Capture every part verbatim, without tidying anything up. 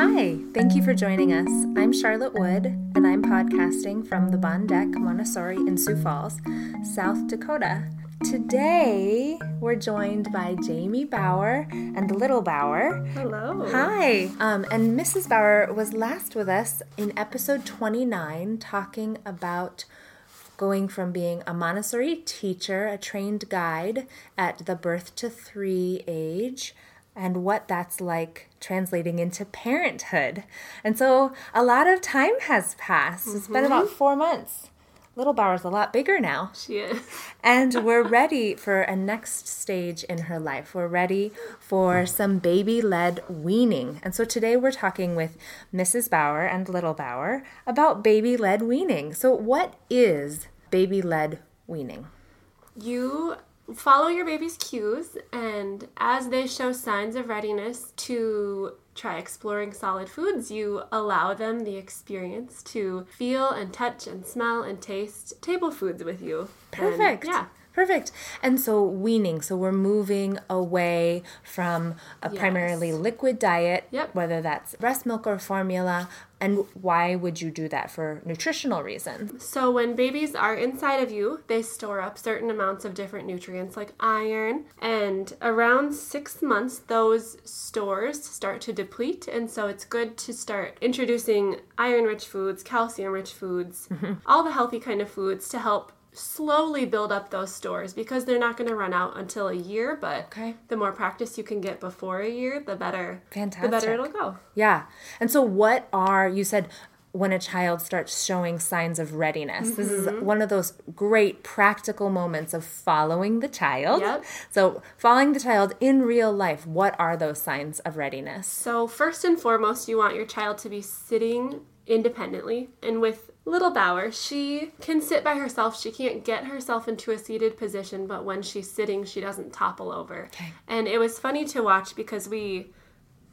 Hi, thank you for joining us. I'm Charlotte Wood, and I'm podcasting from the Bondec Montessori in Sioux Falls, South Dakota. Today, we're joined by Jamie Bauer and Little Bauer. Hello. Hi. Um, and Missus Bauer was last with us in episode twenty-nine talking about going from being a Montessori teacher, a trained guide at the birth to three age, and what that's like translating into parenthood. And so a lot of time has passed. Mm-hmm. It's been about four months. Little Bauer's a lot bigger now. She is. And we're ready for a next stage in her life. We're ready for some baby-led weaning. And so today we're talking with Missus Bauer and Little Bauer about baby-led weaning. So what is baby-led weaning? You follow your baby's cues, and as they show signs of readiness to try exploring solid foods, you allow them the experience to feel and touch and smell and taste table foods with you. Perfect. And, yeah. Perfect. And so weaning, so we're moving away from a yes. primarily liquid diet, yep. whether that's breast milk or formula, and why would you do that for nutritional reasons? So when babies are inside of you, they store up certain amounts of different nutrients like iron, and around six months, those stores start to deplete, and so it's good to start introducing iron-rich foods, calcium-rich foods, mm-hmm. all the healthy kind of foods to help slowly build up those stores, because they're not going to run out until a year, but okay. the more practice you can get before a year, the better. Fantastic. The better it'll go. Yeah. And so what are, you said when a child starts showing signs of readiness, mm-hmm. this is one of those great practical moments of following the child. Yep. So following the child in real life, what are those signs of readiness? So first and foremost, you want your child to be sitting independently, and with Little Bauer, she can sit by herself. She can't get herself into a seated position, but when she's sitting, she doesn't topple over. Okay. And it was funny to watch because we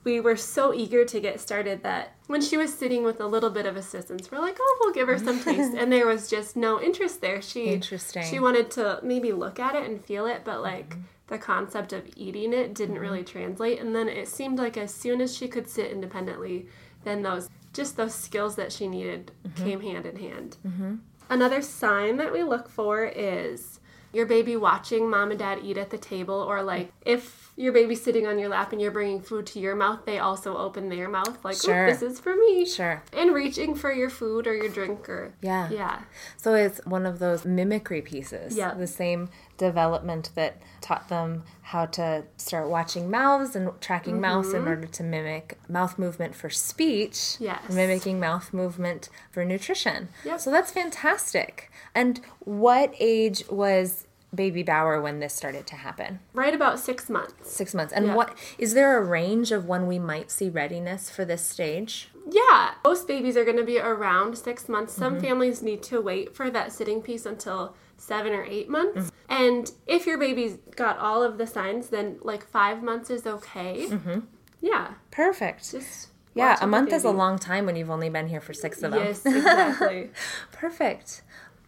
we were so eager to get started that when she was sitting with a little bit of assistance, we're like, oh, we'll give her some taste. And there was just no interest there. She, Interesting. She wanted to maybe look at it and feel it, but like mm-hmm. the concept of eating it didn't mm-hmm. really translate. And then it seemed like as soon as she could sit independently, then those just those skills that she needed mm-hmm. came hand in hand. Mm-hmm. Another sign that we look for is your baby watching mom and dad eat at the table, or like if your baby's sitting on your lap and you're bringing food to your mouth, they also open their mouth like, sure. oh, this is for me. Sure. And reaching for your food or your drink. Or, yeah. Yeah. So it's one of those mimicry pieces. Yeah. The same development that taught them how to start watching mouths and tracking mm-hmm. mouths in order to mimic mouth movement for speech. Yes. Mimicking mouth movement for nutrition. Yep. So that's fantastic. And what age was Baby Bauer when this started to happen? Right about six months. Six months. And yeah. what is there a range of when we might see readiness for this stage? Yeah. Most babies are going to be around six months. Some mm-hmm. families need to wait for that sitting piece until seven or eight months. Mm-hmm. And if your baby's got all of the signs, then like five months is okay. Mm-hmm. Yeah. Perfect. Just yeah, a month is a long time when you've only been here for six of them. Yes, exactly. Perfect.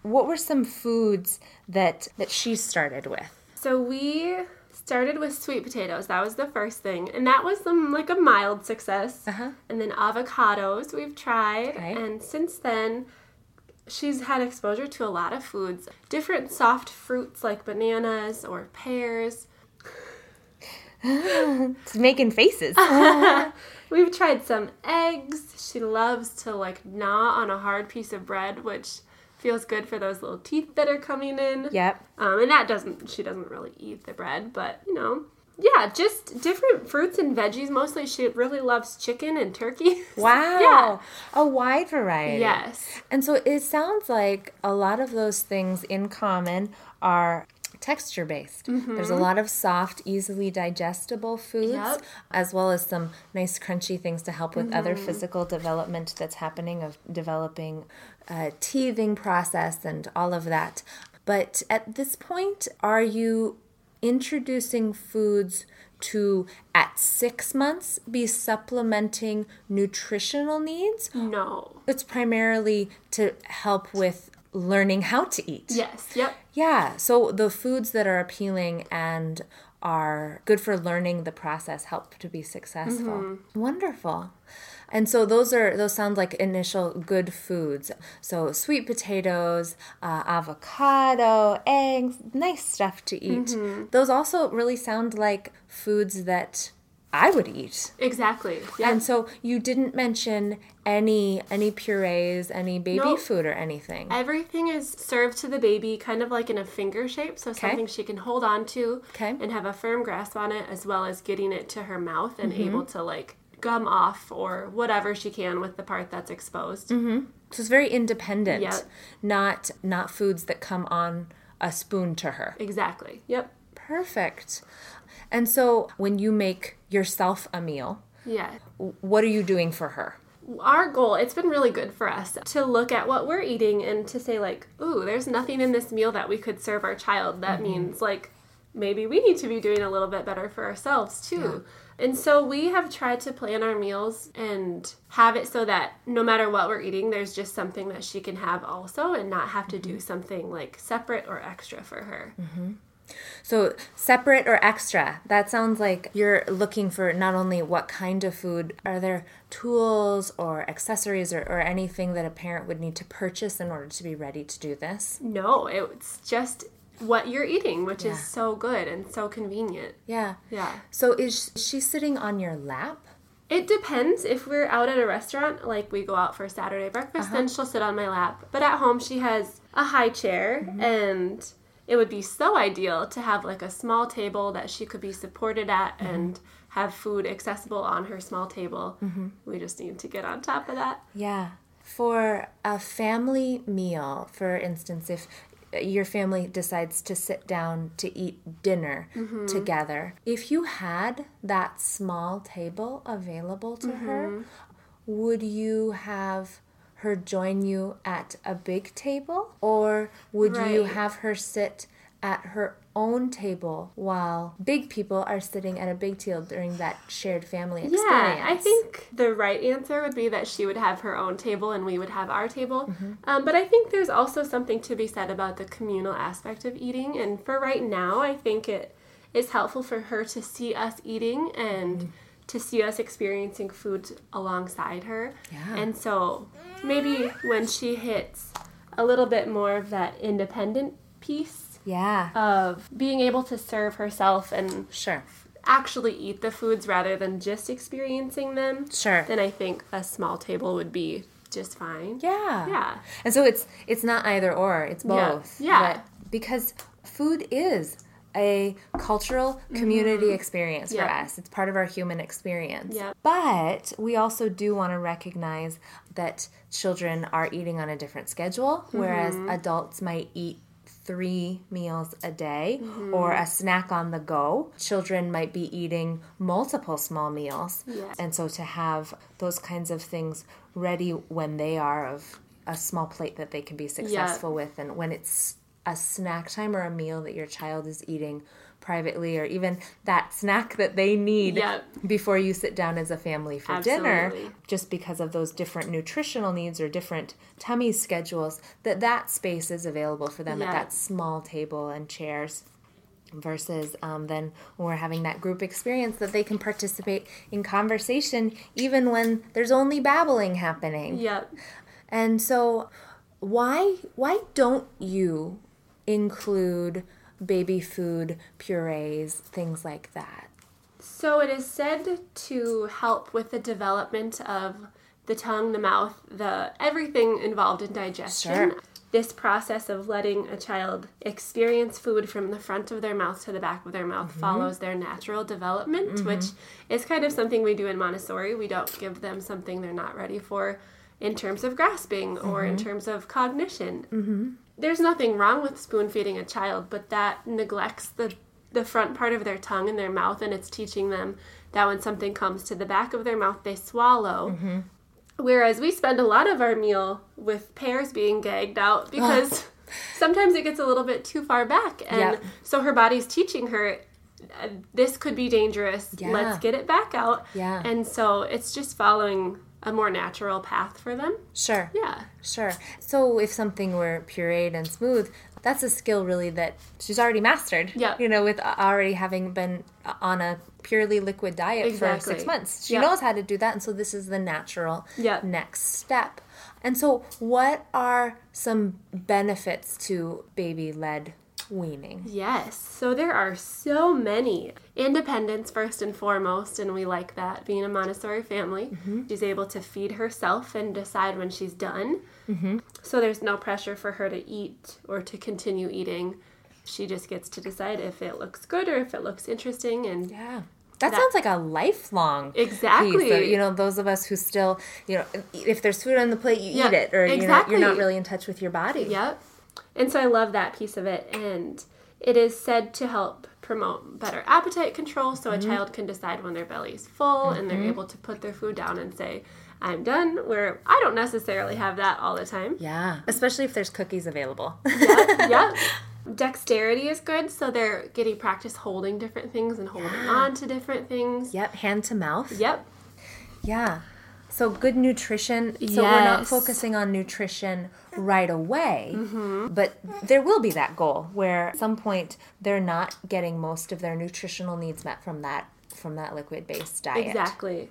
What were some foods that, that she started with? So we started with sweet potatoes. That was the first thing. And that was some, like a mild success. Uh-huh. And then avocados we've tried. Okay. And since then, she's had exposure to a lot of foods. Different soft fruits like bananas or pears. It's making faces. We've tried some eggs. She loves to like gnaw on a hard piece of bread, which feels good for those little teeth that are coming in. Yep. Um, and that doesn't, she doesn't really eat the bread, but, you know. Yeah, just different fruits and veggies. Mostly she really loves chicken and turkey. Wow. Yeah. A wide variety. Yes. And so it sounds like a lot of those things in common are texture-based. Mm-hmm. There's a lot of soft, easily digestible foods, yep. as well as some nice crunchy things to help with mm-hmm. other physical development that's happening, of developing a teething process and all of that. But at this point, are you introducing foods to, at six months, be supplementing nutritional needs? No. It's primarily to help with learning how to eat. Yes. Yep. Yeah. So the foods that are appealing and are good for learning the process, help to be successful. Mm-hmm. Wonderful. And so those are those sound like initial good foods. So sweet potatoes, uh, avocado, eggs, nice stuff to eat. Mm-hmm. Those also really sound like foods that I would eat. Exactly. Yeah. And so you didn't mention any any purees, any baby nope. food or anything. Everything is served to the baby kind of like in a finger shape, so okay. something she can hold on to okay. and have a firm grasp on it, as well as getting it to her mouth and mm-hmm. able to like gum off or whatever she can with the part that's exposed. Mm-hmm. So it's very independent, yep. not not foods that come on a spoon to her. Exactly. Yep. Perfect. And so when you make yourself a meal, yeah. what are you doing for her? Our goal, it's been really good for us to look at what we're eating and to say like, ooh, there's nothing in this meal that we could serve our child. That mm-hmm. means like maybe we need to be doing a little bit better for ourselves too. Yeah. And so we have tried to plan our meals and have it so that no matter what we're eating, there's just something that she can have also and not have to do something like separate or extra for her. Mm-hmm. So separate or extra, that sounds like you're looking for not only what kind of food, are there tools or accessories or, or anything that a parent would need to purchase in order to be ready to do this? No, it's just what you're eating, which yeah. is so good and so convenient. Yeah. Yeah. So is she sitting on your lap? It depends. If we're out at a restaurant, like we go out for Saturday breakfast, uh-huh. then she'll sit on my lap. But at home, she has a high chair mm-hmm. and... it would be so ideal to have like a small table that she could be supported at mm-hmm. and have food accessible on her small table. Mm-hmm. We just need to get on top of that. Yeah. For a family meal, for instance, if your family decides to sit down to eat dinner mm-hmm. together, if you had that small table available to mm-hmm. her, would you have... her join you at a big table, or would right. you have her sit at her own table while big people are sitting at a big table during that shared family experience? Yeah, I think the right answer would be that she would have her own table and we would have our table. Mm-hmm. Um, but I think there's also something to be said about the communal aspect of eating. And for right now, I think it is helpful for her to see us eating and mm-hmm. to see us experiencing food alongside her. Yeah. And so maybe when she hits a little bit more of that independent piece yeah. of being able to serve herself and sure. actually eat the foods rather than just experiencing them, sure. then I think a small table would be just fine. Yeah. Yeah. And so it's it's not either or, it's both. Yeah. yeah. But because food is a cultural community mm-hmm. experience for yeah. us. It's part of our human experience. Yeah. But we also do want to recognize that children are eating on a different schedule, mm-hmm. whereas adults might eat three meals a day mm-hmm. or a snack on the go. Children might be eating multiple small meals. Yeah. And so to have those kinds of things ready when they are of a small plate that they can be successful yeah. with, and when it's a snack time or a meal that your child is eating privately, or even that snack that they need yep. before you sit down as a family for Absolutely. dinner, just because of those different nutritional needs or different tummy schedules, that that space is available for them yep. at that small table and chairs, versus um, then when we're having that group experience that they can participate in conversation even when there's only babbling happening. Yep. And so why why don't you include baby food, purees, things like that? So it is said to help with the development of the tongue, the mouth, the everything involved in digestion. Sure. This process of letting a child experience food from the front of their mouth to the back of their mouth mm-hmm. follows their natural development, mm-hmm. which is kind of something we do in Montessori. We don't give them something they're not ready for in terms of grasping or mm-hmm. in terms of cognition. Mm-hmm. There's nothing wrong with spoon feeding a child, but that neglects the, the front part of their tongue and their mouth, and it's teaching them that when something comes to the back of their mouth, they swallow. Mm-hmm. Whereas we spend a lot of our meal with pears being gagged out because sometimes it gets a little bit too far back. And yep. so her body's teaching her this could be dangerous. Yeah. Let's get it back out. Yeah. And so it's just following a more natural path for them. Sure. Yeah. Sure. So if something were pureed and smooth, that's a skill really that she's already mastered. Yeah. You know, with already having been on a purely liquid diet exactly. for six months. She yep. knows how to do that. And so this is the natural yep. next step. And so what are some benefits to baby-led weaning? Yes. So there are so many. Independence first and foremost, and we like that, being a Montessori family. Mm-hmm. She's able to feed herself and decide when she's done. Mm-hmm. So there's no pressure for her to eat or to continue eating. She just gets to decide if it looks good or if it looks interesting. And yeah. That, that sounds like a lifelong exactly. piece. Of, you know, those of us who still, you know, if there's food on the plate, you yep. eat it. Or exactly. you know, you're not really in touch with your body. Yep. And so I love that piece of it. And it is said to help promote better appetite control so mm-hmm. a child can decide when their belly is full mm-hmm. and they're able to put their food down and say, I'm done, where I don't necessarily have that all the time. Yeah. Especially if there's cookies available. Yep, yep. Dexterity is good, so they're getting practice holding different things and holding yeah. on to different things. Yep, hand to mouth. Yep. Yeah. So good nutrition. So yes. we're not focusing on nutrition right away, mm-hmm. but there will be that goal where at some point they're not getting most of their nutritional needs met from that from that liquid-based diet. Exactly.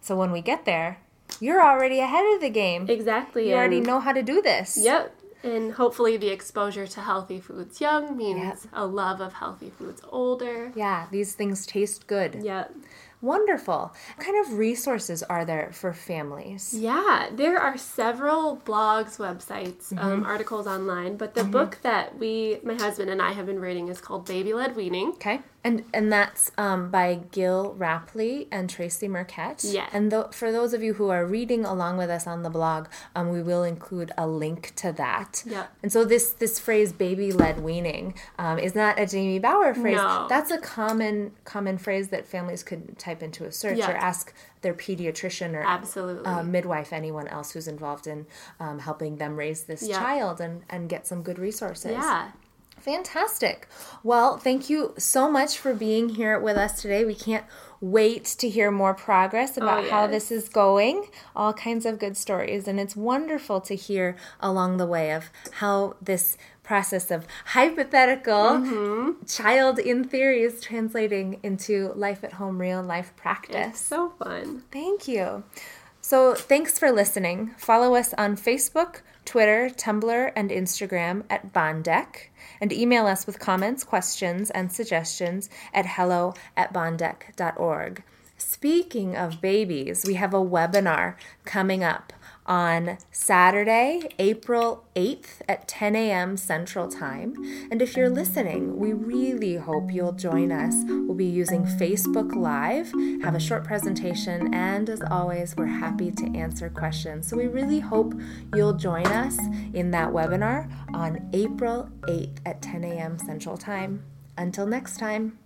So when we get there, you're already ahead of the game. Exactly. You already know how to do this. Yep. And hopefully the exposure to healthy foods young means yep. a love of healthy foods older. Yeah, these things taste good. Yep. Wonderful. What kind of resources are there for families? Yeah, there are several blogs, websites, mm-hmm. um, articles online, but the mm-hmm. book that we, my husband and I have been reading is called Baby Led Weaning. Okay. And and that's um, by Gil Rapley and Tracy Marquette. Yeah. And th- for those of you who are reading along with us on the blog, um, we will include a link to that. Yeah. And so this this phrase, baby-led weaning, um, is not a Jamie Bauer phrase. No. That's a common common phrase that families could type into a search yeah. or ask their pediatrician or absolutely. Uh, midwife, anyone else who's involved in um, helping them raise this yeah. child and, and get some good resources. Yeah. Fantastic. Well, thank you so much for being here with us today. We can't wait to hear more progress about oh, yes. how this is going. All kinds of good stories. And it's wonderful to hear along the way of how this process of hypothetical mm-hmm. child in theory is translating into life at home, real life practice. It's so fun. Thank you. So thanks for listening. Follow us on Facebook, Twitter, Tumblr, and Instagram at Bondec, and email us with comments, questions, and suggestions at hello at bondec dot org. Speaking of babies, we have a webinar coming up on Saturday, April eighth at ten a.m. Central Time. And if you're listening, we really hope you'll join us. We'll be using Facebook Live, have a short presentation, and as always, we're happy to answer questions. So we really hope you'll join us in that webinar on April eighth at ten a.m. Central Time. Until next time.